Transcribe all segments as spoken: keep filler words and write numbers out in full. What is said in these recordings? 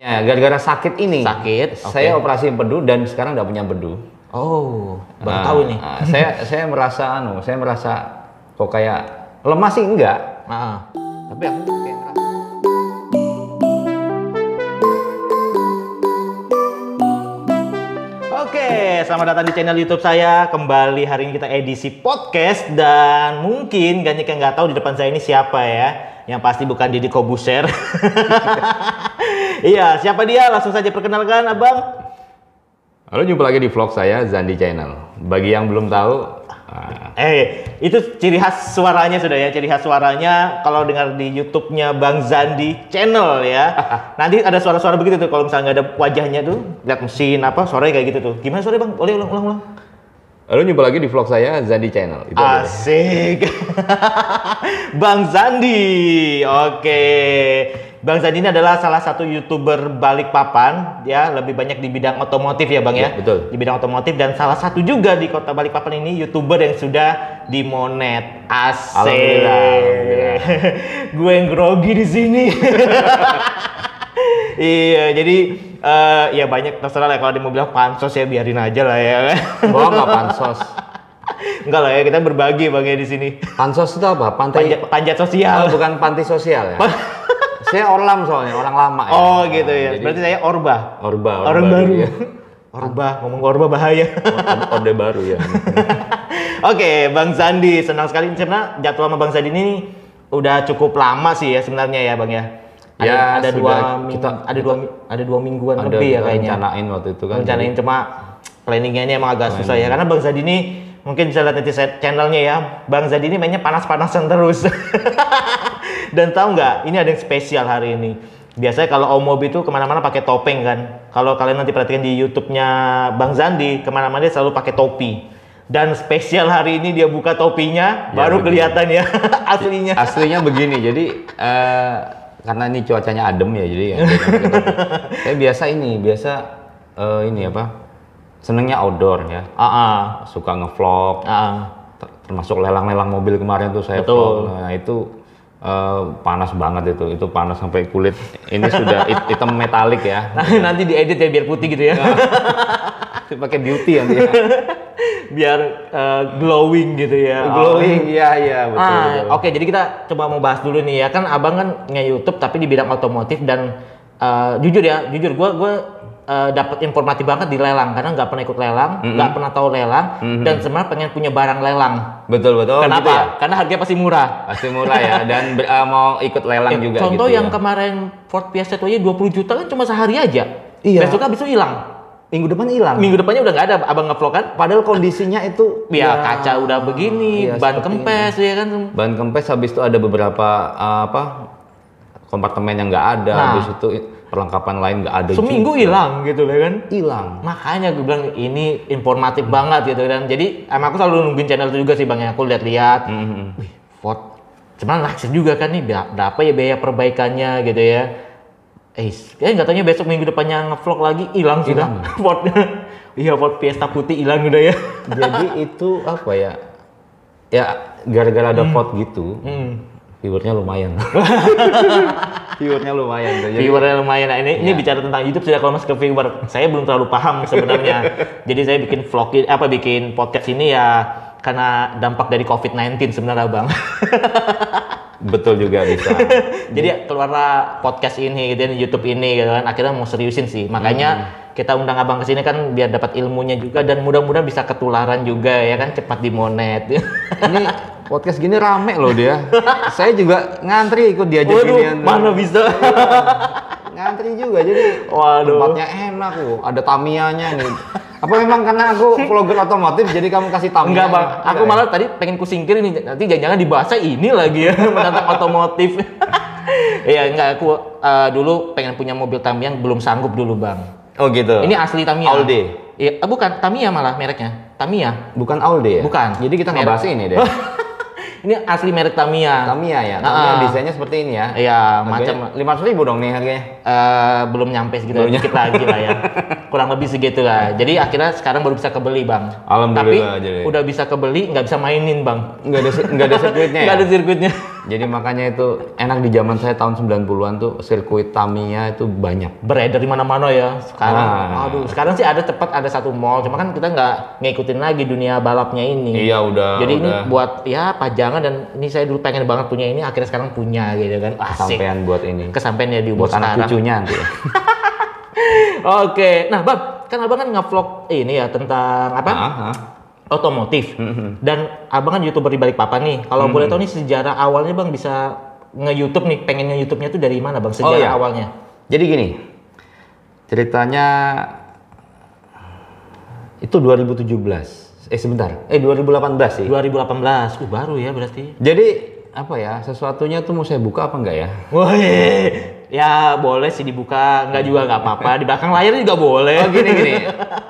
Ya, gara-gara sakit ini. Sakit. Saya okay. operasi empedu dan sekarang nggak punya empedu. Oh, baru nah, tahu nih. Nah, saya saya merasa anu, saya merasa kok kayak lemah sih enggak. Nah, tapi aku kayak ngerasa. Oke, selamat datang di channel YouTube saya. Kembali hari ini kita edisi podcast dan mungkin banyak yang nggak tahu di depan saya ini siapa ya. Yang pasti bukan Deddy Kobuser. Iya, siapa dia? Langsung saja perkenalkan, Abang. Halo, jumpa lagi di vlog saya, Zandi Channel. Bagi yang belum tahu... Uh... Eh, itu ciri khas suaranya sudah ya. Ciri khas suaranya kalau dengar di YouTube-nya Bang Zandi Channel ya. Nanti ada suara-suara begitu tuh. Kalau misalnya nggak ada wajahnya tuh, lihat mesin apa, suaranya kayak gitu tuh. Gimana suaranya, Bang? Boleh ulang-ulang. Halo, jumpa lagi di vlog saya, Zandi Channel. Itu asik. Bang Zandi. Oke. Okay. Bang Zandi ini adalah salah satu YouTuber Balikpapan, ya, lebih banyak di bidang otomotif ya Bang ya? Betul. Di bidang otomotif dan salah satu juga di kota Balikpapan ini YouTuber yang sudah dimonet. Asik. Alhamdulillah. Alhamdulillah. Gue yang grogi di sini. Iya, jadi uh, ya banyak terserah lah kalau dia mau bilang pansos ya biarin aja lah ya. Gua nggak pansos. Enggak lah ya, kita berbagi Bang ya di sini. Pansos itu apa? Pantai panjat, panjat sosial. Oh, bukan panti sosial ya. Saya orlam soalnya, orang lama ya. Oh gitu ya. Jadi, berarti saya orba. Orba. Orang, orang baru. baru. Ya. Orba, ngomong orba bahaya. Orde baru ya. Oke, Bang Zandi, senang sekali. Sebenarnya jadwal sama Bang Zandi ini udah cukup lama sih ya sebenarnya ya Bang ya. Ada, ya, ada dua minggu, kita, ada dua ada dua mingguan ada lebih ya kayaknya. Rencanain waktu itu kan. Rencanain cuma planningnya ini emang agak planning. susah ya karena Bang Zandi ini mungkin bisa lihat nanti channelnya ya. Bang Zandi ini mainnya panas-panasan terus. Dan tahu nggak, ini ada yang spesial hari ini. Biasanya kalau Om Mobi itu kemana-mana pakai topeng kan. Kalau kalian nanti perhatikan di YouTube-nya Bang Zandi, kemana-mana dia selalu pakai topi. Dan spesial hari ini dia buka topinya, ya, baru begini. kelihatan ya aslinya. Aslinya begini, jadi uh, karena ini cuacanya adem ya, jadi. Ya, saya biasa ini, biasa uh, ini apa? Senengnya outdoor ya. Uh -uh. Suka ngevlog. Uh -uh. Termasuk lelang-lelang mobil kemarin tuh saya vlog. Nah itu. Uh, panas banget itu, itu panas sampai kulit ini sudah hitam metalik ya. Nanti diedit ya biar putih gitu ya. Pakai beauty ya dia. Biar uh, glowing gitu ya. Glowing, iya oh. iya betul. Ah, betul. Oke, okay, jadi kita coba mau bahas dulu nih ya, kan Abang kan nge-YouTube tapi di bidang otomotif dan uh, jujur ya, jujur gue gue uh, dapat informatif banget di lelang karena nggak pernah ikut lelang, nggak mm -hmm. pernah tahu lelang mm -hmm. dan sebenarnya pengen punya barang lelang. Betul betul. Kenapa? Gitu ya? Karena harganya pasti murah. Pasti murah ya. Dan uh, mau ikut lelang ya, juga. Contoh gitu yang ya. Kemarin Ford Fiesta itu aja dua puluh juta kan cuma sehari aja. Iya. Besoknya habis itu hilang. Minggu depan hilang. Minggu depannya udah nggak ada Abang ngevlog kan. Padahal kondisinya itu ya, ya kaca udah begini, ya, ban kempes ini. ya kan. Ban kempes habis itu ada beberapa uh, apa kompartemen yang nggak ada. Nah. Habis itu perlengkapan lain nggak ada. Seminggu hilang gitu kan? Hilang. Makanya gue bilang ini informatif hmm. banget gitu dan jadi emang aku selalu nungguin channel itu juga sih Bang ya. Aku lihat-lihat. Hmm. Wih, Ford. Cuman naksir juga kan nih berapa ya biaya perbaikannya gitu ya. Eh, kayaknya nggak taunya besok minggu depannya ngevlog lagi hilang sudah Fordnya. Iya Ford Fiesta putih hilang udah ya. Jadi itu apa ya? Ya gara-gara ada hmm. Ford gitu. Hmm. Viewernya lumayan. Viewernya lumayan. Jadi, viewernya lumayan. Nah, ini, ya. ini bicara tentang YouTube sudah kalau masuk ke viewer. Saya belum terlalu paham sebenarnya. Jadi saya bikin vlog apa bikin podcast ini ya karena dampak dari covid sembilan belas sebenarnya Bang. Betul juga bisa. Jadi keluarlah podcast ini gitu, YouTube ini gitu kan. Akhirnya mau seriusin sih. Makanya hmm. kita undang Abang ke sini kan biar dapat ilmunya juga dan mudah-mudahan bisa ketularan juga ya kan cepat dimonet. Ini podcast gini rame loh dia. Saya juga ngantri ikut diajak waduh, ginian. Mana bisa? Ngantri juga jadi waduh. Tempatnya enak loh. Ada Tamiyanya nih. Apa memang karena aku vlogger otomotif jadi kamu kasih Tamiya? Enggak Bang. Aku malah ya? tadi pengen kusingkir ini. Nanti jangan-jangan dibahas ini lagi ya tentang otomotif. Iya enggak aku uh, dulu pengen punya mobil Tamiya belum sanggup dulu Bang. Oh gitu. Ini asli Tamiya. Auldey. Iya, bukan Tamiya malah mereknya. Tamiya. Bukan Auldey ya? Bukan. Jadi kita ngebahas ini deh. Ini asli merek Tamiya. Tamiya ya. Tamiya uh, desainnya seperti ini ya. Iya, macam lima ratus ribu dong nih harganya. Uh, belum nyampe segitu, dikit lagi lah ya. kurang lebih segitulah. Jadi akhirnya sekarang baru bisa kebeli, Bang. Alhamdulillah. Tapi jadi udah bisa kebeli, nggak bisa mainin, Bang. Nggak ada, nggak ada sirkuitnya. Nggak ya? Ada sirkuitnya. Jadi makanya itu enak di zaman saya tahun sembilan puluhan tuh sirkuit Tamiya itu banyak. Beredar di mana-mana ya sekarang. Ah. Aduh, sekarang sih ada tepat ada satu mall, cuma kan kita nggak ngikutin lagi dunia balapnya ini. Iya udah. Jadi udah. Ini buat ya pajangan dan ini saya dulu pengen banget punya ini, akhirnya sekarang punya gitu kan. Asik. Kesampean buat ini. Kesampean ya di umur buat anak cucunya nanti. Oke, nah Bang, kan Abang kan nge-vlog ini ya tentang apa? Aha. Otomotif. Mm-hmm. Dan Abang kan YouTuber di Balikpapan nih. Kalau mm. boleh tahu nih sejarah awalnya Bang bisa nge-YouTube nih, pengen nge-YouTube-nya tuh dari mana Bang? Sejarah oh, iya. awalnya. Jadi gini, ceritanya itu dua ribu tujuh belas. Eh sebentar, eh dua ribu delapan belas sih. dua ribu delapan belas, uh baru ya berarti. Jadi apa ya, sesuatunya tuh mau saya buka apa enggak ya? Woi. Ya boleh sih dibuka, nggak juga nggak apa-apa. Di belakang layar juga boleh. Oh, gini gini.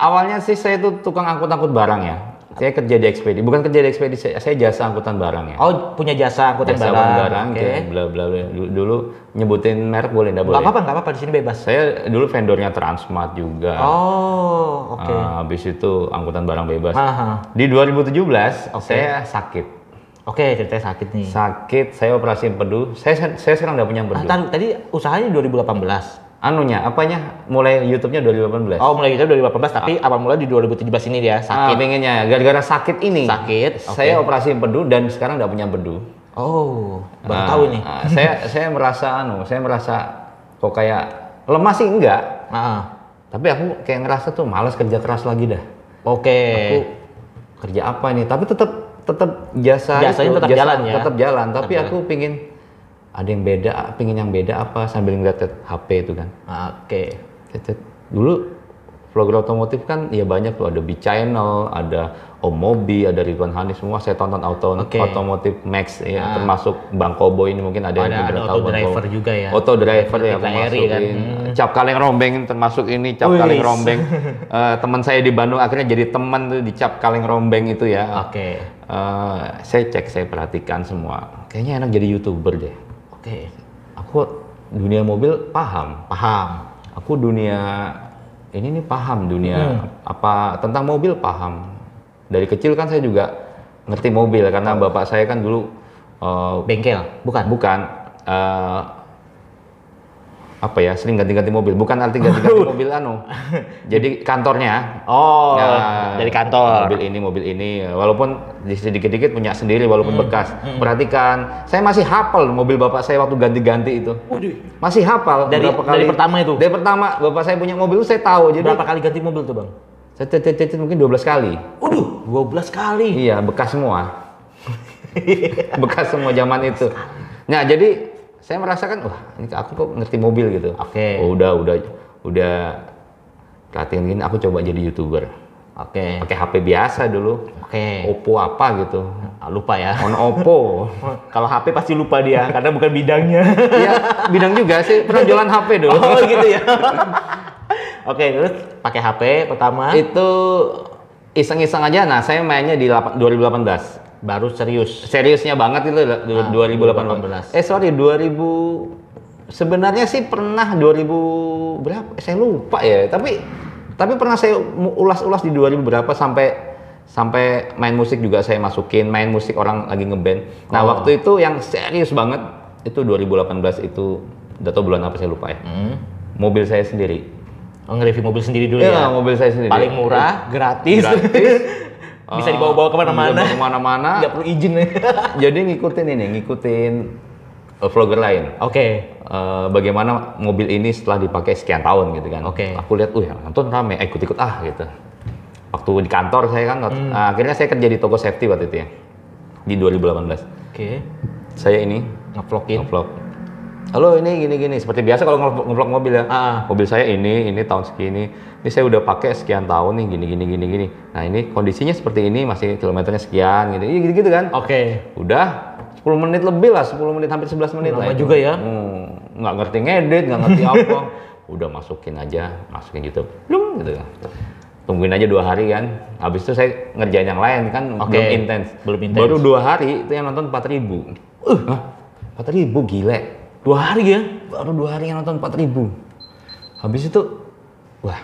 Awalnya sih saya itu tukang angkut-angkut barang ya. Saya kerja di ekspedisi, bukan kerja di ekspedisi. Saya jasa angkutan barang ya. Oh punya jasa angkutan jasa barang. barang okay. Bla bla bla. Dulu nyebutin merek boleh nggak boleh? Nggak apa-apa, nggak apa-apa, di sini bebas. Saya dulu vendornya Transmart juga. Oh oke. Okay. Uh, habis itu angkutan barang bebas. Aha. Di dua ribu tujuh belas okay. saya sakit. Oke, ceritanya sakit nih. Sakit, saya operasi empedu. Saya saya sekarang nggak punya empedu. Ah, tadi usahanya dua ribu delapan belas. Anunya, apanya? Mulai YouTube-nya dua ribu delapan belas. Oh, mulai YouTube dua ribu delapan belas, tapi ah. awal mula di dua ribu tujuh belas ini dia sakit. Ah, pengennya gara-gara sakit ini. Sakit. Okay. Saya operasi empedu dan sekarang nggak punya empedu. Oh, baru ah, tahu nih. Ah, saya saya merasa anu, saya merasa kok kayak lemah sih enggak. Ah. Tapi aku kayak ngerasa tuh malas kerja keras lagi dah. Oke. Okay. Aku kerja apa nih? Tapi tetap tetap jasa itu, tetap jasa, jalan ya tetap jalan tapi tetap aku jalan. Pingin ada yang beda, pingin yang beda apa sambil ngeliat H P itu kan. Oke okay. Dulu vlogger otomotif kan ya banyak tuh, ada B Channel, ada Om Mobi, ada Ridwan Hanif, semua saya tonton auto okay. Otomotif Max ya ah. termasuk Bang Koboy ini mungkin ada, ada, ada auto driver Bang juga ya, auto driver ya masukin kan? hmm. Cap Kaleng Rombeng termasuk ini Cap Uis. Kaleng Rombeng uh, teman saya di Bandung akhirnya jadi teman tuh di Cap Kaleng Rombeng itu ya. Oke okay. uh, saya cek, saya perhatikan semua, kayaknya enak jadi YouTuber deh. Oke okay. Aku dunia mobil paham paham aku dunia ini nih paham dunia hmm. apa tentang mobil paham. Dari kecil kan saya juga ngerti mobil karena bapak saya kan dulu uh, bengkel bukan bukan uh, apa ya sering ganti-ganti mobil, bukan arti ganti-ganti mobil anu. Jadi kantornya oh nah, dari kantor mobil ini mobil ini walaupun sedikit-sedikit punya sendiri walaupun hmm. bekas. Hmm. Perhatikan, saya masih hafal mobil bapak saya waktu ganti-ganti itu. Waduh. Masih hafal dari, berapa kali dari pertama itu. Dari pertama bapak saya punya mobil itu saya tahu. Jadi berapa kali ganti mobil tuh, Bang? Cet-cet-cet mungkin dua belas kali. Waduh, dua belas kali. Iya, bekas semua. Bekas semua zaman itu. Nah, jadi saya merasakan, wah ini aku kok ngerti mobil gitu. Oke. Okay. Oh, udah, udah, udah latihan gini. Aku coba jadi YouTuber. Oke. Okay. Pakai H P biasa dulu. Oke. Okay. Oppo apa gitu? Lupa ya. On Oppo. Kalau H P pasti lupa dia, karena bukan bidangnya. Iya, bidang juga sih. Pernah jualan H P dulu. Oh gitu ya. Oke, okay, terus pakai H P pertama. Itu iseng-iseng aja. Nah, saya mainnya di dua ribu delapan belas. Baru serius. Seriusnya banget itu ah, dua ribu delapan belas. Eh sorry dua ribu sebenarnya sih pernah dua ribu berapa? Saya lupa ya. Tapi tapi pernah saya ulas-ulas di dua ribu berapa sampai sampai main musik juga saya masukin, main musik orang lagi ngeband. Nah, oh. waktu itu yang serius banget itu dua ribu delapan belas itu enggak tahu bulan apa saya lupa ya. Hmm. Mobil saya sendiri. Oh, nge-review mobil sendiri dulu ya. Ya, mobil saya sendiri. Paling murah, gratis. Gratis. Bisa dibawa-bawa kemana-mana, kemana-mana, nggak perlu izin. Jadi ngikutin ini, ngikutin vlogger lain. Oke. Okay. Uh, bagaimana mobil ini setelah dipakai sekian tahun gitu kan? Oke. Okay. Aku lihat, uh, nonton rame, eh, ikut-ikut ah gitu. Waktu di kantor saya kan, hmm. uh, akhirnya saya kerja di toko safety waktu itu ya, di dua ribu delapan belas. Oke. Okay. Saya ini ngevlogin. Ngevlog. Halo ini gini-gini, seperti biasa kalau ngevlog mobil ya. Ah. Mobil saya ini, ini tahun segini. Ini saya udah pakai sekian tahun nih, gini-gini-gini-gini. Nah ini kondisinya seperti ini, masih kilometernya sekian, gitu-gitu kan. Oke. Okay. Udah sepuluh menit lebih lah, sepuluh menit, hampir sebelas menit. Lama lah juga itu. Ya. Hmm, gak ngerti ngedit, gak ngerti apa. Udah masukin aja, masukin YouTube. Blum, gitu kan. Tungguin aja dua hari kan. Habis itu saya ngerjain yang lain kan, okay. belum intens. Belum intens. Baru dua hari, itu yang nonton empat ribu. Uh, empat ribu gila. Dua hari ya? Baru dua hari yang nonton empat ribu. Habis itu, wah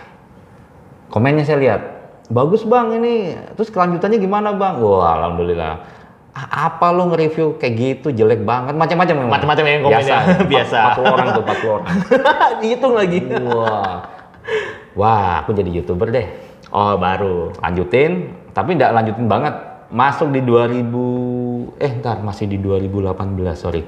komennya saya lihat, bagus bang ini, terus kelanjutannya gimana bang? Wah alhamdulillah, apa lo nge-review kayak gitu, jelek banget, macam-macam yang macam-macam yang komennya biasa, empat puluh orang tuh, empat puluh orang dihitung lagi. Wah, wah aku jadi YouTuber deh. Oh baru lanjutin, tapi nggak lanjutin banget. Masuk di dua ribu, eh ntar masih di dua ribu delapan belas, sorry.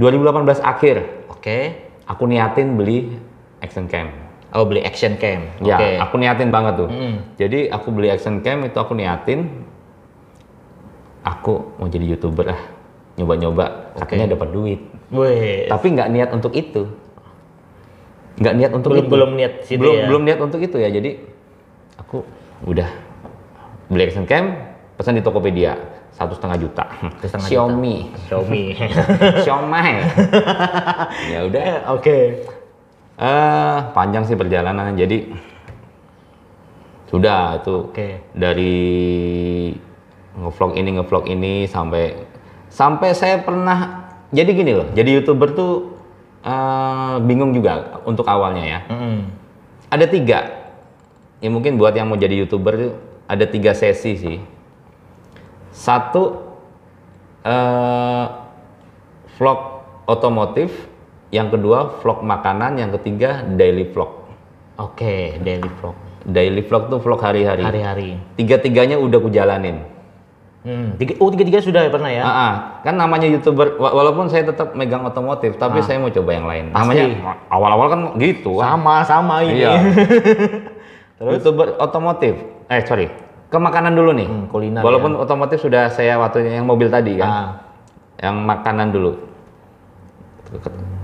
dua ribu delapan belas akhir. Oke. Okay. Aku niatin beli action cam. Oh beli action cam. Ya, okay. Aku niatin banget tuh. Mm. Jadi aku beli action cam itu aku niatin. Aku mau jadi YouTuber ah, nyoba-nyoba. Okay. Akhirnya dapat duit. Wih. Tapi nggak niat untuk itu. Nggak niat untuk belum, itu. Belum niat situ belum, ya? Belum niat untuk itu ya, jadi aku udah beli action cam, pesan di Tokopedia satu setengah juta. Xiaomi, Xiaomi, Xiaomi. Ya udah, oke. Okay. Uh, panjang sih perjalanan, jadi sudah itu okay. Dari ngevlog ini ngevlog ini sampai sampai saya pernah jadi gini loh, jadi YouTuber tuh uh, bingung juga untuk awalnya ya. Mm-hmm. Ada tiga. Ya mungkin buat yang mau jadi YouTuber tuh ada tiga sesi sih. Satu eh, vlog otomotif, yang kedua vlog makanan, yang ketiga daily vlog. Oke, daily vlog. Daily vlog tuh vlog hari-hari. Hari-hari. Tiga-tiganya udah ku jalanin. Hmm. Tiga, oh tiga-tiga sudah ya, pernah ya? A-a. Kan namanya YouTuber, walaupun saya tetap megang otomotif, tapi A-a. saya mau coba yang lain. Pasti. Namanya awal-awal kan gitu. Sama-sama ini. Iya. Terus? YouTuber otomotif, eh sorry, ke makanan dulu nih. Hmm, kuliner. Walaupun ya. Otomotif sudah saya waktunya yang mobil tadi kan, ah. yang makanan dulu.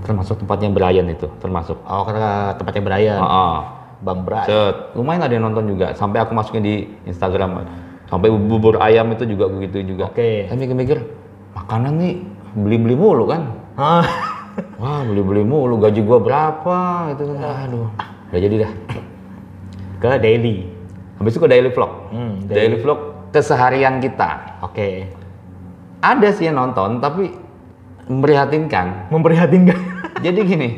Termasuk tempatnya Brian itu, termasuk. Oh karena tempatnya Brian. Oh, oh. Bang Brian. Cet. Lumayan ada yang nonton juga. Sampai aku masukin di Instagram. Sampai bubur ayam itu juga begitu juga. Oke. Okay. Saya mikir-mikir, makanan nih beli-beli mulu kan? Ah. Wah beli-beli mulu, gaji gua berapa gitu kan? Aduh, nggak jadi dah. Ke daily, habis itu ke daily vlog, hmm, daily. daily vlog keseharian kita. Oke. Okay. Ada sih yang nonton tapi memprihatinkan. Memprihatinkan. Jadi gini,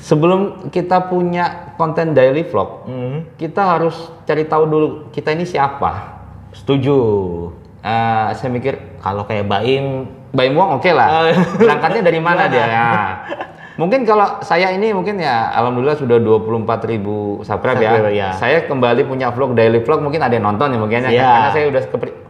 sebelum kita punya konten daily vlog, hmm. kita harus cari tahu dulu kita ini siapa. Setuju. Uh, saya mikir kalau kayak Baim, Baim Wong oke okay lah. Berangkatnya dari mana dia? Ya. Mungkin kalau saya ini mungkin ya alhamdulillah sudah dua puluh empat ribu subscribe ya. ya. Saya kembali punya vlog daily vlog, mungkin ada yang nonton ya mungkin ya. Karena saya udah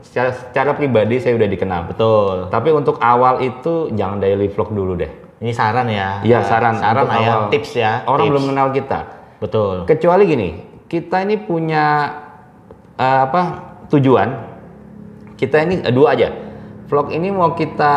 secara, secara pribadi saya udah dikenal. Betul. Tapi untuk awal itu jangan daily vlog dulu deh. Ini saran ya. Iya, saran. Saran ya, tips ya. Orang tips. Belum kenal kita. Betul. Kecuali gini, kita ini punya uh, apa? tujuan. Kita ini dua aja. Vlog ini mau kita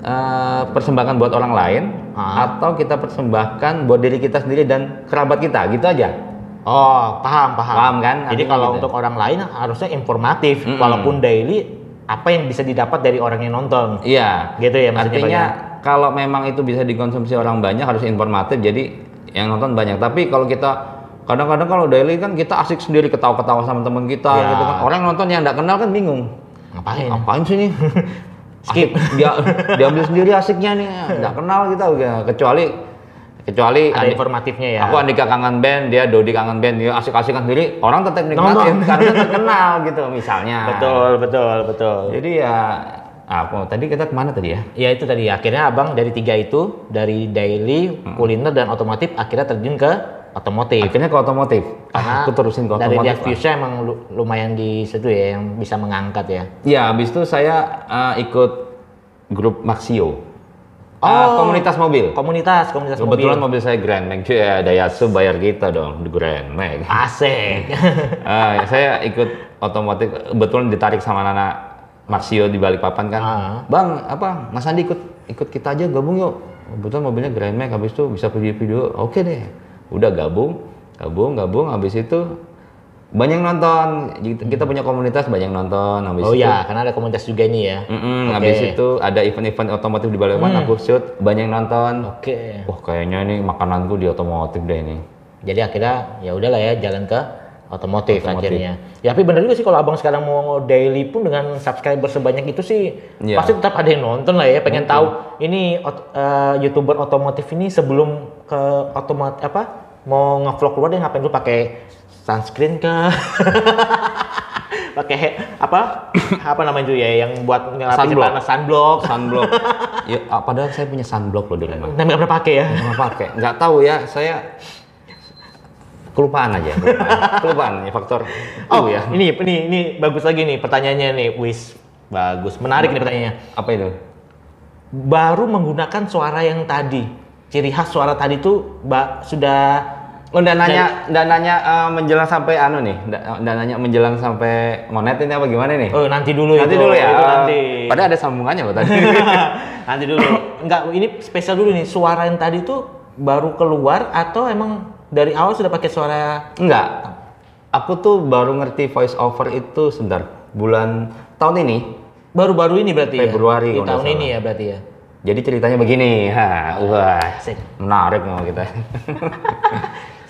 uh, persembahkan buat orang lain. Ha? Atau kita persembahkan buat diri kita sendiri dan kerabat kita, gitu aja. Oh, paham, paham. Paham kan? Jadi kalau gitu. Untuk orang lain harusnya informatif, mm-hmm. walaupun daily, apa yang bisa didapat dari orang yang nonton. Iya. Gitu ya maksudnya. Artinya banyak. Kalau memang itu bisa dikonsumsi orang banyak, harus informatif, jadi yang nonton banyak. Tapi kalau kita, kadang-kadang kalau daily kan kita asik sendiri, ketawa-ketawa sama temen kita, ya. Gitu kan. Orang yang nonton yang nggak kenal kan bingung. Ngapain? Ngapain sih nih? Skip. Dia diambil sendiri asiknya nih, nggak kenal kita gitu. kecuali kecuali ada Andi, informatifnya ya. Aku Andika Kangen Band, dia Dodi Kangen Band, dia asik-asikan sendiri, orang tetap nikmatin karena terkenal gitu misalnya. Betul, betul, betul. Jadi ya apa? Tadi kita kemana tadi ya? Ya itu tadi. Akhirnya abang dari tiga itu, dari daily, hmm. kuliner dan otomotif, akhirnya terjun ke otomotif. Akhirnya ke otomotif. Karena aku terusin ke otomotif. Dari views-nya emang lumayan di situ ya, yang bisa mengangkat ya. Iya, habis itu saya uh, ikut grup Maxio. Oh, uh, komunitas mobil. Komunitas, komunitas Kebetulan mobil. Kebetulan mobil saya Grand Max ya, Daihatsu bayar kita dong di Grand Max. Asik. uh, saya ikut otomotif, kebetulan ditarik sama anak Maxio di Balikpapan kan. Uh. Bang, apa? Mas Zandi ikut ikut kita aja gabung yuk. Kebetulan mobilnya Grand Max, habis itu bisa video-video. Oke deh. Udah gabung, gabung, gabung, habis itu banyak nonton, kita punya komunitas banyak nonton. Habis oh iya, karena ada komunitas juga nih ya. Mm-mm, okay. Habis itu ada event-event otomotif di Balikpapan, hmm. aku shoot, banyak nonton. Oke. Okay. Wah kayaknya nih makananku di otomotif deh ini. Jadi akhirnya ya udahlah ya, jalan ke otomotif, otomotif akhirnya. Ya tapi bener juga sih kalau abang sekarang mau daily pun dengan subscriber sebanyak itu sih, yeah. pasti tetap ada yang nonton lah ya. Pengen okay. tahu ini uh, YouTuber otomotif ini sebelum ke otomotif apa? mau nge-vlog keluar dia ngapain dulu, pakai sunscreen kah? Pakai apa? Apa namanya itu ya yang buat ngelapis panas, sunblock, sunblock. Ya, padahal saya punya sunblock loh di rumah. Tapi nggak pernah pakai ya? Nggak pernah pakai. Nggak tahu ya, saya kelupaan aja. Kelupaan, kelupaan ya faktor. Oh ya. Ini, ini, ini bagus lagi nih pertanyaannya nih, wis bagus, menarik nih pertanyaannya. Apa itu? Baru menggunakan suara yang tadi. Ciri khas suara tadi tuh mbak sudah lo udah nanya, udah nanya uh, menjelang sampai anu nih, udah nanya menjelang sampai monet ini apa gimana nih? Oh nanti dulu, nanti itu, dulu ya. Itu nanti. Padahal ada sambungannya loh tadi. Nanti dulu. Enggak, ini spesial dulu nih. Suara yang tadi tuh baru keluar atau emang dari awal sudah pakai suara? Enggak. Aku tuh baru ngerti voice over itu sebentar bulan tahun ini. Baru-baru ini berarti. Februari ya? Di tahun ini ya berarti ya. Jadi ceritanya begini, ha, wah, Sip. menarik memang kita.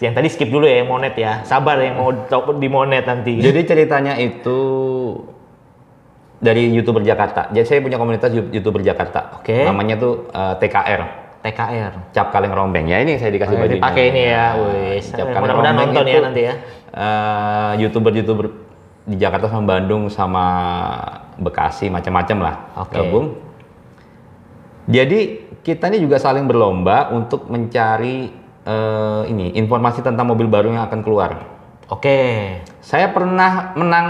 Yang tadi skip dulu ya, yang monet ya, sabar yang mau di monet nanti. Jadi ceritanya itu dari YouTuber Jakarta. Jadi saya punya komunitas YouTuber Jakarta. Oke. Okay. Namanya tuh uh, T K R. T K R. Cap Kaleng Rombeng. Ya ini saya dikasih baju. Dipakai ini ya, wih. Cap Kaleng Rombeng nonton itu, ya nanti ya. Uh, YouTuber-YouTuber di Jakarta sama Bandung sama Bekasi macam-macam lah okay. gabung. Jadi kita ini juga saling berlomba untuk mencari uh, ini informasi tentang mobil baru yang akan keluar. Oke. Okay. Saya pernah menang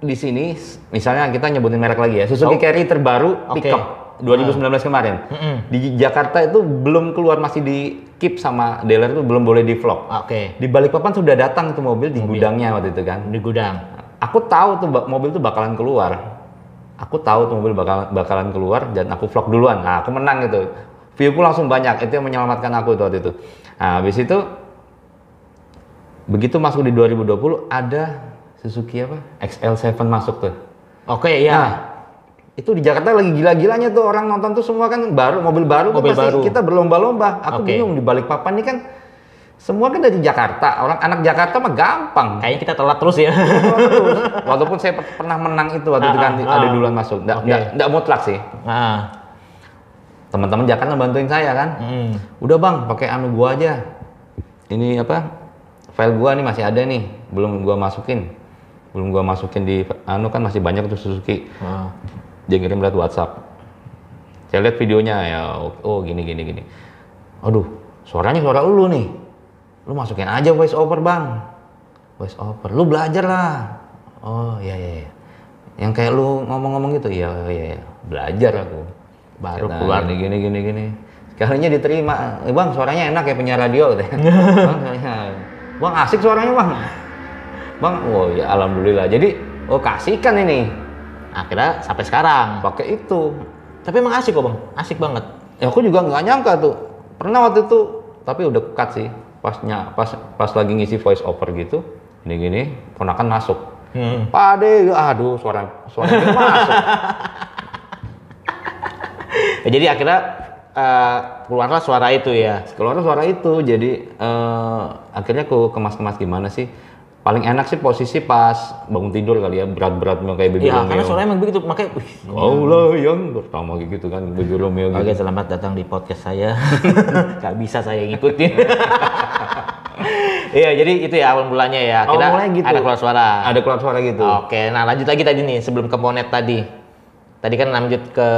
di sini, misalnya kita nyebutin merek lagi ya, Suzuki oh. Carry terbaru okay. pickup dua ribu sembilan belas hmm. kemarin. Hmm. Di Jakarta itu belum keluar, masih di keep sama dealer itu belum boleh di vlog. Oke. Okay. Di Balikpapan sudah datang tuh mobil di mobil. gudangnya waktu itu kan. Di gudang. Aku tahu tuh mobil tuh bakalan keluar. Aku tahu tuh mobil bakal, bakalan keluar dan aku vlog duluan. Nah, aku menang gitu. Viewku langsung banyak. Itu yang menyelamatkan aku tuh waktu itu. Nah, habis itu begitu masuk di dua ribu dua puluh ada Suzuki apa? X L tujuh masuk tuh. Oke, okay, iya. Nah, itu di Jakarta lagi gila-gilanya tuh orang nonton tuh semua kan baru mobil baru mobil tuh pasti baru. Kita berlomba-lomba. Aku okay. bingung di Balikpapan nih kan semua kan dari Jakarta, orang anak Jakarta mah gampang. Kayaknya kita telat terus ya. Terus. Walaupun saya pernah menang itu waktu ah, itu kan ah, ada duluan masuk, nggak okay. mutlak sih. Ah. Teman-teman Jakarta bantuin saya kan. Mm. Udah bang, pakai anu gua aja. Ini apa? File gua nih masih ada nih, belum gua masukin, belum gua masukin di anu kan masih banyak tuh Suzuki. Ah. Dia kirim lewat WhatsApp. Saya lihat videonya ya, oh gini gini gini. Aduh, suaranya suara lu nih. Lu masukin aja voice over bang, voice over, lu belajar lah. Oh iya iya, yang kayak lu ngomong-ngomong gitu, iya iya, belajar aku. Baru Cata, keluar gini gini gini. Sekalinya diterima, bang suaranya enak kayak penyiar radio gitu. Bang asik suaranya bang, bang, oh ya alhamdulillah. Jadi oh kasihkan ini, akhirnya sampai sekarang pakai itu. Tapi emang asik kok bang, asik banget. Ya aku juga nggak nyangka tuh, pernah waktu itu, tapi udah cut sih. Pasnya pas pas lagi ngisi voice over gitu gini gini ponakan masuk hmm. pade aduh suara suara masuk ya, jadi akhirnya uh, keluarlah suara itu ya keluar suara itu jadi uh, akhirnya aku kemas-kemas gimana sih paling enak sih posisi pas bangun tidur kali ya berat-berat kayak baby Romeo ya karena suaranya emang begitu makanya wih Allah yang pertama gitu kan baby Romeo gitu. Oke selamat datang di podcast saya. Gak bisa saya ngikutin. Iya jadi itu ya awal mulanya ya awal mulanya gitu ada keluar suara ada keluar suara gitu. Oke nah lanjut lagi tadi nih sebelum ke monet tadi tadi kan lanjut ke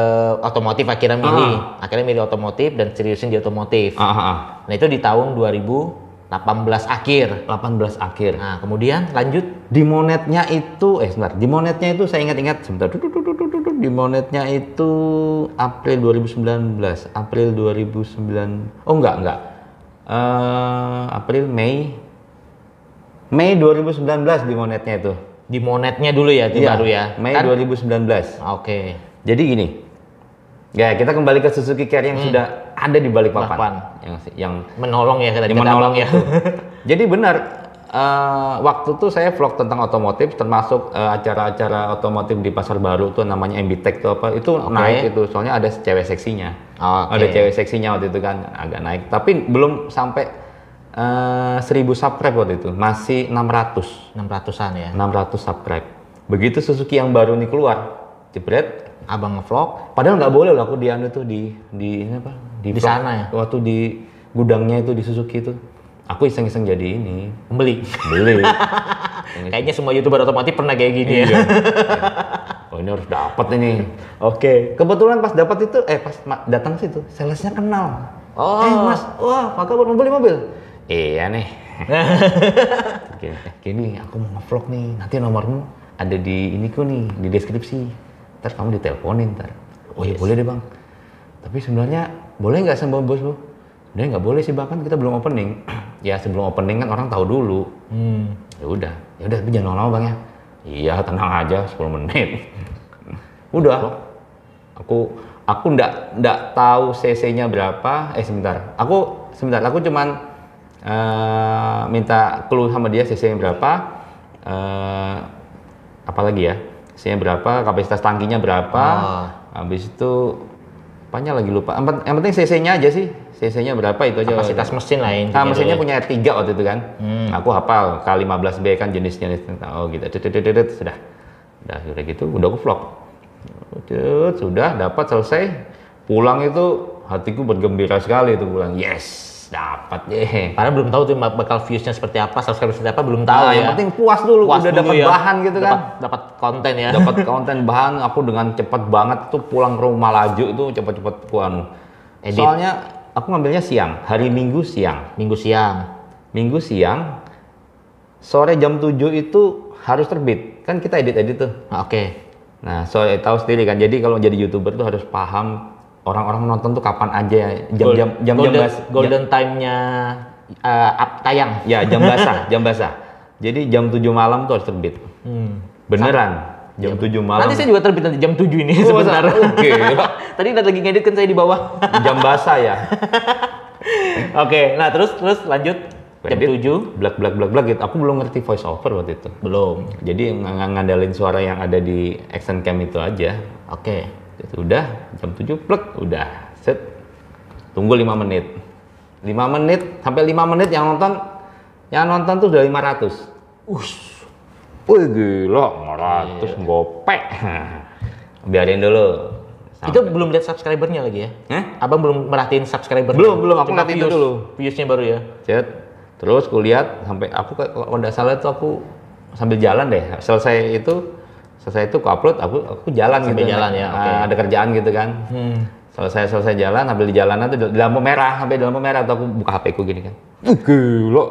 otomotif akhirnya milih ah. akhirnya milih otomotif dan seriusin di otomotif ah, ah, ah. Nah itu di tahun dua ribu delapan belas akhir Nah, kemudian lanjut di monetnya itu eh sebentar, di monetnya itu saya ingat-ingat sebentar. Di monetnya itu April dua ribu sembilan belas. April dua ribu sembilan. Oh, enggak, enggak. Uh, April, Mei. Mei dua ribu sembilan belas di monetnya itu. Di monetnya dulu ya, itu iya, baru ya. Mei kan? dua ribu sembilan belas. Oke. Okay. Jadi gini. Ya, kita kembali ke Suzuki Carry yang hmm. sudah ada di Balikpapan yang, yang menolong ya kita, yang kita menolong ya. Jadi benar uh, waktu itu saya vlog tentang otomotif termasuk acara-acara uh, otomotif di Pasar Baru tuh namanya M B Tech tuh apa itu okay. naik itu soalnya ada cewek seksinya okay. ada cewek seksinya waktu itu kan agak naik tapi belum sampai uh, seribu subscribe waktu itu masih enam ratus enam ratusan ya enam ratus subscribe. Begitu Suzuki yang baru nih keluar jebret abang ngevlog, padahal nggak boleh loh aku di anu tuh di di apa? Di, di sana ya. Waktu di gudangnya itu di Suzuki itu Aku iseng-iseng jadi ini. Beli? Beli. Kayaknya semua YouTuber otomotif pernah kayak gini iya. ya. Oh ini harus dapat ini. Oke. Okay. Kebetulan pas dapat itu, eh pas datang situ, salesnya kenal. Oh. Eh mas, wah maka baru beli mobil. Iya nih. Gini, aku mau nge-vlog nih, nanti nomormu ada di iniku nih, di deskripsi. Ntar kamu diteleponin ntar. Oh yes. Ya boleh deh bang. Tapi sebenarnya boleh nggak sama bos lo? Dia nggak boleh sih, bahkan kita belum opening. Ya sebelum opening kan orang tahu dulu. Hmm. Ya udah, ya udah, tapi jangan lama-lama bang ya. Iya tenang aja, sepuluh menit. Udah. Aku aku ndak ndak tahu C C-nya berapa. Eh sebentar. Aku sebentar. Aku cuman uh, minta clue sama dia C C-nya berapa. Uh, apalagi ya? C C-nya berapa? Kapasitas tangkinya berapa? Ah. Habis itu apanya lagi lupa. Yang penting C C-nya aja sih. C C-nya berapa itu aja. Kapasitas mesin lain. Nah, mesinnya punya R tiga waktu itu kan. Hmm. Aku hafal K lima belas B kan jenisnya. Oh gitu. Sudah. Udah sudah gitu, udah aku vlog. Sudah dapat selesai. Pulang itu hatiku bergembira sekali itu pulang. Yes, dapat deh. Karena belum tahu tuh bakal views-nya seperti apa, subscribe seperti apa, belum tahu nah, ya. Yang penting puas dulu, puas udah dapat ya. Bahan gitu dapet, kan. Dapat konten ya. Dapat konten bahan, aku dengan cepat banget tuh pulang ke rumah laju itu cepat-cepat pulang. Edit. Soalnya aku ngambilnya siang, hari Minggu siang, Minggu siang, Minggu siang, sore jam tujuh itu harus terbit, kan kita edit-edit tuh. Nah, oke. Okay. Nah, soalnya tahu sendiri kan, jadi kalau jadi YouTuber tuh harus paham orang-orang nonton tuh kapan aja, jam-jam, jam-jam golden, jam, golden time-nya uh, up tayang. Ya, jam basah, jam basah. Jadi jam tujuh malam tuh harus terbit. Hmm. Beneran. jam tujuh malam. Nanti saya juga terbit nanti jam tujuh ini oh, sebentar. Oke. Okay. Tadi udah lagi ngedit kan saya di bawah. Jam basah ya. Oke, okay, nah terus terus lanjut edit, jam tujuh blak blak blak blak gitu. Aku belum ngerti voice over waktu itu. Belum. Jadi ng ngandalin suara yang ada di action cam itu aja. Oke. Okay. Udah jam tujuh plek udah. Set. Tunggu lima menit. lima menit sampai lima menit yang nonton yang nonton tuh udah lima ratus. Ush. Wih gila, lima ratus iya. Gopek. Biarin dulu. Sampai. Itu belum lihat subscribernya lagi ya? Hah? Abang belum merhatiin subscribernya? Belum, belum. Aku merhatiin views, dulu. Viewsnya baru ya? Cet. Terus kulihat sampai aku kalau nggak salah itu aku sambil jalan deh. Selesai itu, selesai itu aku upload, aku aku jalan sambil gitu. Jalan ya, oke. Okay. Ada kerjaan gitu kan. Hmm. Selesai selesai jalan, sambil di jalanan tuh di lampu merah, sampai di lampu merah atau aku buka H P ku gini kan. Wih gila.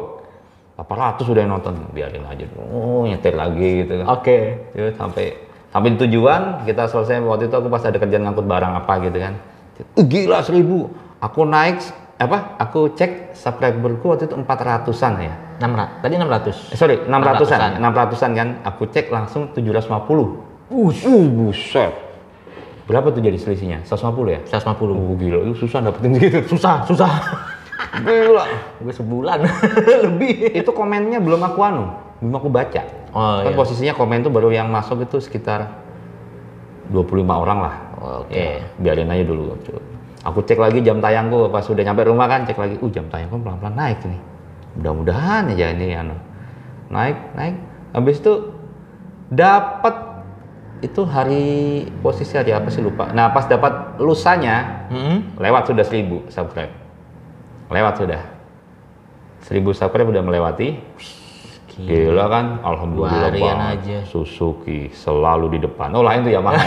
delapan ratus udah nonton, biarin aja. Oh, nyetir lagi gitu kan. Oke. Okay. Sampai sampai di tujuan, kita selesai waktu itu aku pas ada kerjaan ngangkut barang apa gitu kan. Gila seribu. Aku naik apa? Aku cek subscriberku waktu itu empat ratusan ya. enam ratus. Tadi enam ratus. Eh, sorry, enam ratusan. enam ratusan kan. Aku cek langsung tujuh ratus lima puluh. Uh, buset. Berapa tuh jadi selisihnya? seratus lima puluh ya? seratus lima puluh. Oh, gila, itu susah dapetin gitu. Susah, susah. Gila, gue sebulan lebih. Itu komennya belum aku anu, belum aku baca. Oh, kan iya. Posisinya komen tuh baru yang masuk itu sekitar dua puluh lima orang lah. Oke, okay. Ya, biarin aja dulu. Aku cek lagi jam tayangku pas udah nyampe rumah kan, cek lagi. Uh, jam tayangku pelan-pelan naik nih. Mudah-mudahan aja ini anu. Naik, naik. Habis itu dapat itu hari posisi hari apa sih lupa. Nah, pas dapat lusanya, mm-hmm. lewat sudah seribu subscribe. Lewat sudah, seribu subscribe udah melewati. Gila, Gila kan, alhamdulillah bang. Aja. Suzuki selalu di depan. Oh lain tuh Yamaha.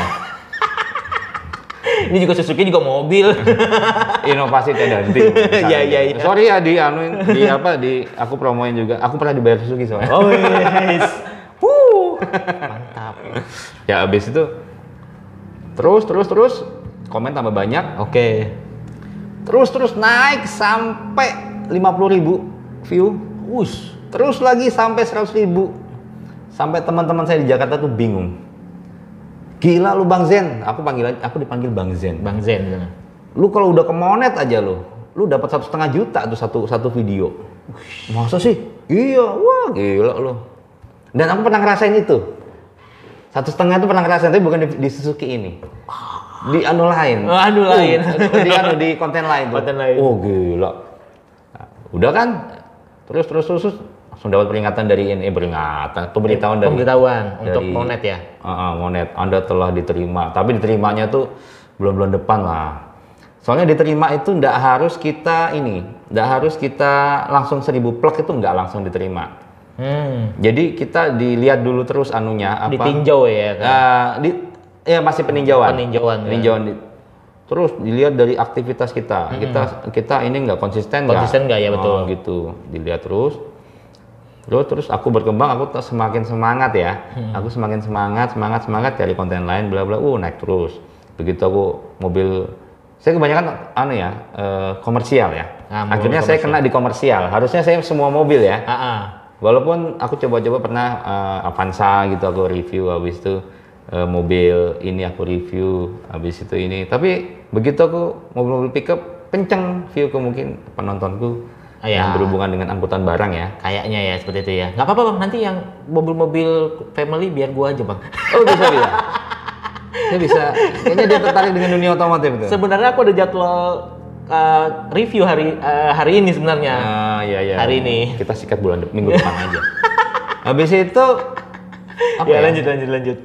Ini juga Suzuki juga mobil. Inovasi tidak henti. Iya iya. Ya. Sorry ya di anuin di apa di aku promoin juga. Aku pernah dibayar Suzuki soalnya. Oh yes. Wuh. Mantap. Ya abis itu terus terus terus komen tambah banyak. Oke. Okay. Terus-terus naik sampai lima puluh ribu view. Ush. Terus lagi sampai seratus ribu. Sampai teman-teman saya di Jakarta tuh bingung. Gila lu Bang Zen, aku panggil aku dipanggil Bang Zen. Bang Zen. Lu kalau udah ke monet aja lu, lu dapat satu setengah juta tuh satu satu video. Ush. Masa sih? Iya, wah gila lu. Dan aku pernah ngerasain itu. Satu setengah itu pernah ngerasain, tapi bukan di, di Suzuki ini. Di anu lain, oh, anu lain, uh, di anu di konten lain tuh. Konten lain. Oh gila, nah, udah kan, terus terus terus, terus. Langsung dapat peringatan dari ini, peringatan, pemberitahuan dari. Pemberitahuan untuk monet ya. Uh, uh, monet, Anda telah diterima, tapi diterimanya tuh bulan-bulan depan lah. Soalnya diterima itu ndak harus kita ini, ndak harus kita langsung seribu plek, itu nggak langsung diterima. Hmm. Jadi kita dilihat dulu terus anunya apa. Ditinjau ya kan? Uh, di, ya masih peninjauan. Peninjauan. Peninjauan. Kan? Di, terus dilihat dari aktivitas kita. Hmm. Kita kita ini nggak konsisten. Konsisten nggak ya betul. Oh, gitu. Dilihat terus. Terus, terus aku berkembang, aku semakin semangat ya. Hmm. Aku semakin semangat, semangat, semangat cari konten lain, bla bla. Uh, naik terus. Begitu aku mobil, saya kebanyakan anu ya, uh, komersial ya. Ah, akhirnya komersial. Saya kena di komersial. Harusnya saya semua mobil ya. Ah, ah. Walaupun aku coba-coba pernah uh, Avanza gitu aku review, habis itu uh, mobil ini aku review, habis itu ini. Tapi begitu aku mobil-mobil pickup, kenceng view ke mungkin penontonku. Ah, ya. Yang berhubungan dengan angkutan barang ya. Kayaknya ya seperti itu ya. Gak apa-apa bang, nanti yang mobil-mobil family biar gua aja bang. Oh bisa bisa. Dia bisa. Kayaknya dia tertarik dengan dunia otomotif itu. Sebenarnya aku ada jadwal uh, review hari uh, hari ini sebenarnya. Ah ya ya. Hari ini. Kita sikat bulan minggu depan aja. Habis itu. Apa ya, ya lanjut lanjut lanjut.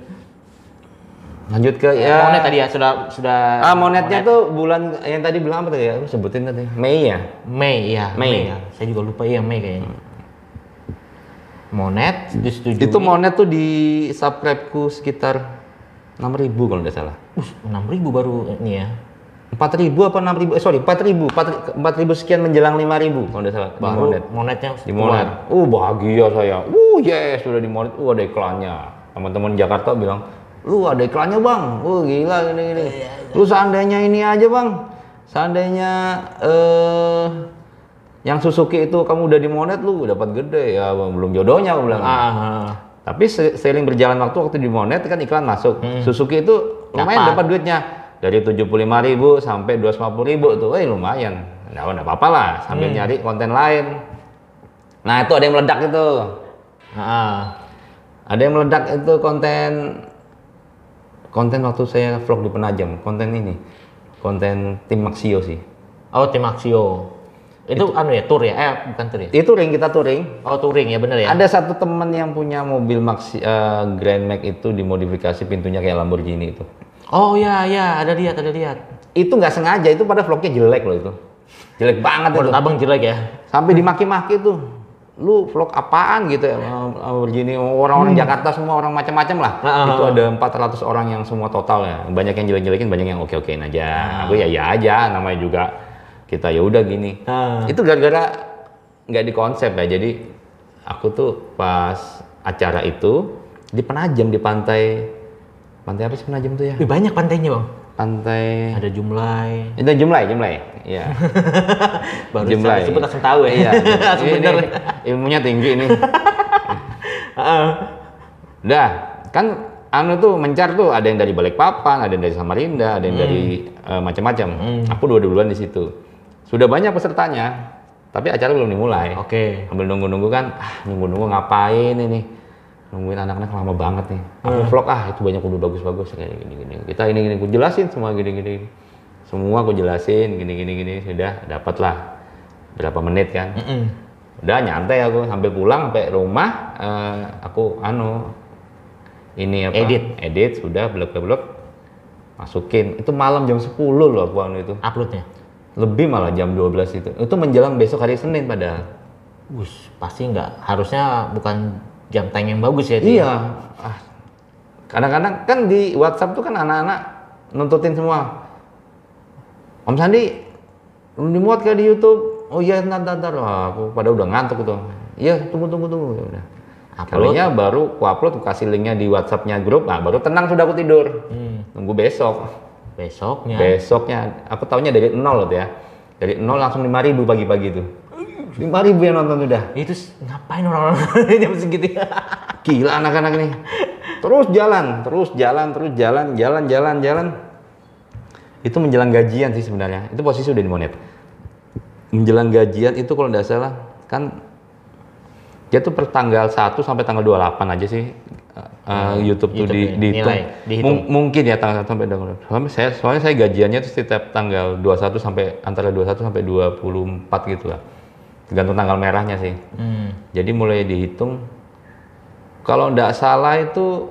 Lanjut ke ya. Monet tadi ya sudah sudah. Ah monetnya monet. Tuh bulan yang tadi bilang apa tadi ya? Aku sebutin tadi. Mei ya. Mei ya. Mei. Mei ya. Saya juga lupa ya Mei kayaknya. Hmm. Monet disetujui. Itu Monet tuh di subscribeku sekitar enam ribu kalau nggak salah. enam ribu baru ini ya. empat ribu apa enam ribu? Eh, sorry, empat ribu. empat ribu sekian menjelang lima ribu kalau nggak salah. Baru di monet. Monetnya di monet. Uh, bahagia saya. Uh, yes, sudah di monet. Uh, ada iklannya. Teman-teman Jakarta bilang, "Lu ada iklannya, Bang." Uh, gila gini-gini. Lu seandainya ini aja, Bang. Seandainya eh uh, yang Suzuki itu kamu udah di monet, lu dapat gede ya, Bang. Belum jodohnya aku bilang. Aha. Tapi seiring berjalan waktu, waktu di monet kan iklan masuk. Hmm. Suzuki itu lumayan dapat duitnya. Dari tujuh puluh lima ribu sampai dua ratus lima puluh ribu tuh, eh lumayan. Nggak apa-apa lah, sambil hmm. nyari konten lain. Nah itu ada yang meledak itu. Nah, ada yang meledak itu konten. Konten waktu saya vlog di Penajam, konten ini. Konten tim Maxio sih. Oh tim Maxio. Itu, itu anu ya tour ya eh bukan tour ya. Itu ring kita touring. Oh touring ya bener ya. Ada satu temen yang punya mobil Maxi, uh, Grand Max itu dimodifikasi pintunya kayak Lamborghini itu. Oh ya ya ada lihat ada lihat. Itu nggak sengaja itu pada vlognya jelek loh itu. Jelek banget itu. Abang jelek ya. Sampai dimaki-maki tuh. Lu vlog apaan gitu ya Lamborghini orang-orang hmm. Jakarta semua orang macam-macam lah. Uh, uh, itu ada empat ratus orang yang semua total ya. Banyak yang jelek-jelekin banyak yang oke-okein aja. Uh. Aku ya ya aja namanya juga. Kita ya udah gini, ah. Itu gara-gara nggak di konsep ya. Jadi aku tuh pas acara itu di Penajam di pantai, pantai apa sih Penajam tuh ya? Wih, banyak pantainya bang. Pantai. Ada Jumlay. Ada Jumlay, Jumlay. Iya. Baru Jumlay. Sebut langsung tahu ya. Iya. Bener. Ilmunya tinggi ini. Udah, kan anu tuh mencar tuh ada yang dari Balikpapan, ada yang dari Samarinda, ada yang hmm. dari uh, macam-macam. Hmm. Aku dua-duaan di situ. Sudah banyak pesertanya, tapi acara belum dimulai. Oke. Okay. Ambil nunggu-nunggu kan, ah nunggu-nunggu ngapain ini? Nungguin anak-anak lama banget nih. Aku hmm. vlog ah itu banyak udah bagus-bagus kayak gini-gini. Kita ini-gini aku jelasin semua gini-gini. Semua aku jelasin gini-gini-gini sudah dapatlah berapa menit kan? Mm -mm. Udah nyantai aku sampai pulang sampai rumah uh, aku anu ini apa? Edit, edit sudah blok-blok masukin. Itu malam jam sepuluh loh aku anu itu. Uploadnya. Lebih malah jam dua belas itu. Itu menjelang besok hari Senin padahal. Wush, pasti nggak. Harusnya bukan jam tayang yang bagus ya. Iya. Kadang-kadang ah. kan di WhatsApp tuh kan anak-anak nuntutin semua. Om Sandi, belum dimuat kayak di YouTube. Oh iya, ntar, ntar, wah, aku pada udah ngantuk tuh. Iya, tunggu, tunggu, tunggu. Udah. Kalinya baru ku upload, ku kasih linknya di WhatsAppnya grup. Nah, baru tenang sudah aku tidur. Hmm. Tunggu besok. Besoknya. Besoknya. Aku taunya dari nol loh ya. Dari nol langsung lima ribu pagi-pagi itu. lima ribu yang nonton udah. Itu ngapain orang-orang jam segitu? Gila anak-anak nih. Terus jalan, terus jalan, terus jalan, jalan, jalan, jalan. Itu menjelang gajian sih sebenarnya. Itu posisi udah di monet. Menjelang gajian itu kalau nggak salah kan dia tuh per tanggal satu sampai tanggal dua puluh delapan aja sih. Uh, YouTube, YouTube tuh di, di nilai, dihitung Mung, mungkin ya tanggal sampai tanggal saya soalnya saya gajiannya tuh setiap tanggal dua puluh satu sampai antara dua puluh satu sampai dua puluh empat gitu lah. Tergantung tanggal merahnya sih. Hmm. Jadi mulai dihitung kalau ndak salah itu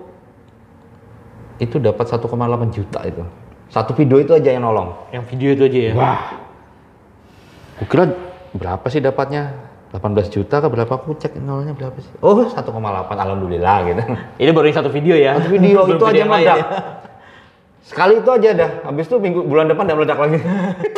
itu dapat satu koma delapan juta itu. Satu video itu aja yang nolong. Yang video itu aja ya. Wah. Gue kira berapa sih dapatnya? delapan belas juta ke berapa? Aku cek nolnya berapa sih? Oh, satu koma delapan alhamdulillah gitu. Ini baru yang satu video ya. Satu video itu aja meledak. Ya. Sekali itu aja dah. Habis itu minggu bulan depan udah meledak lagi.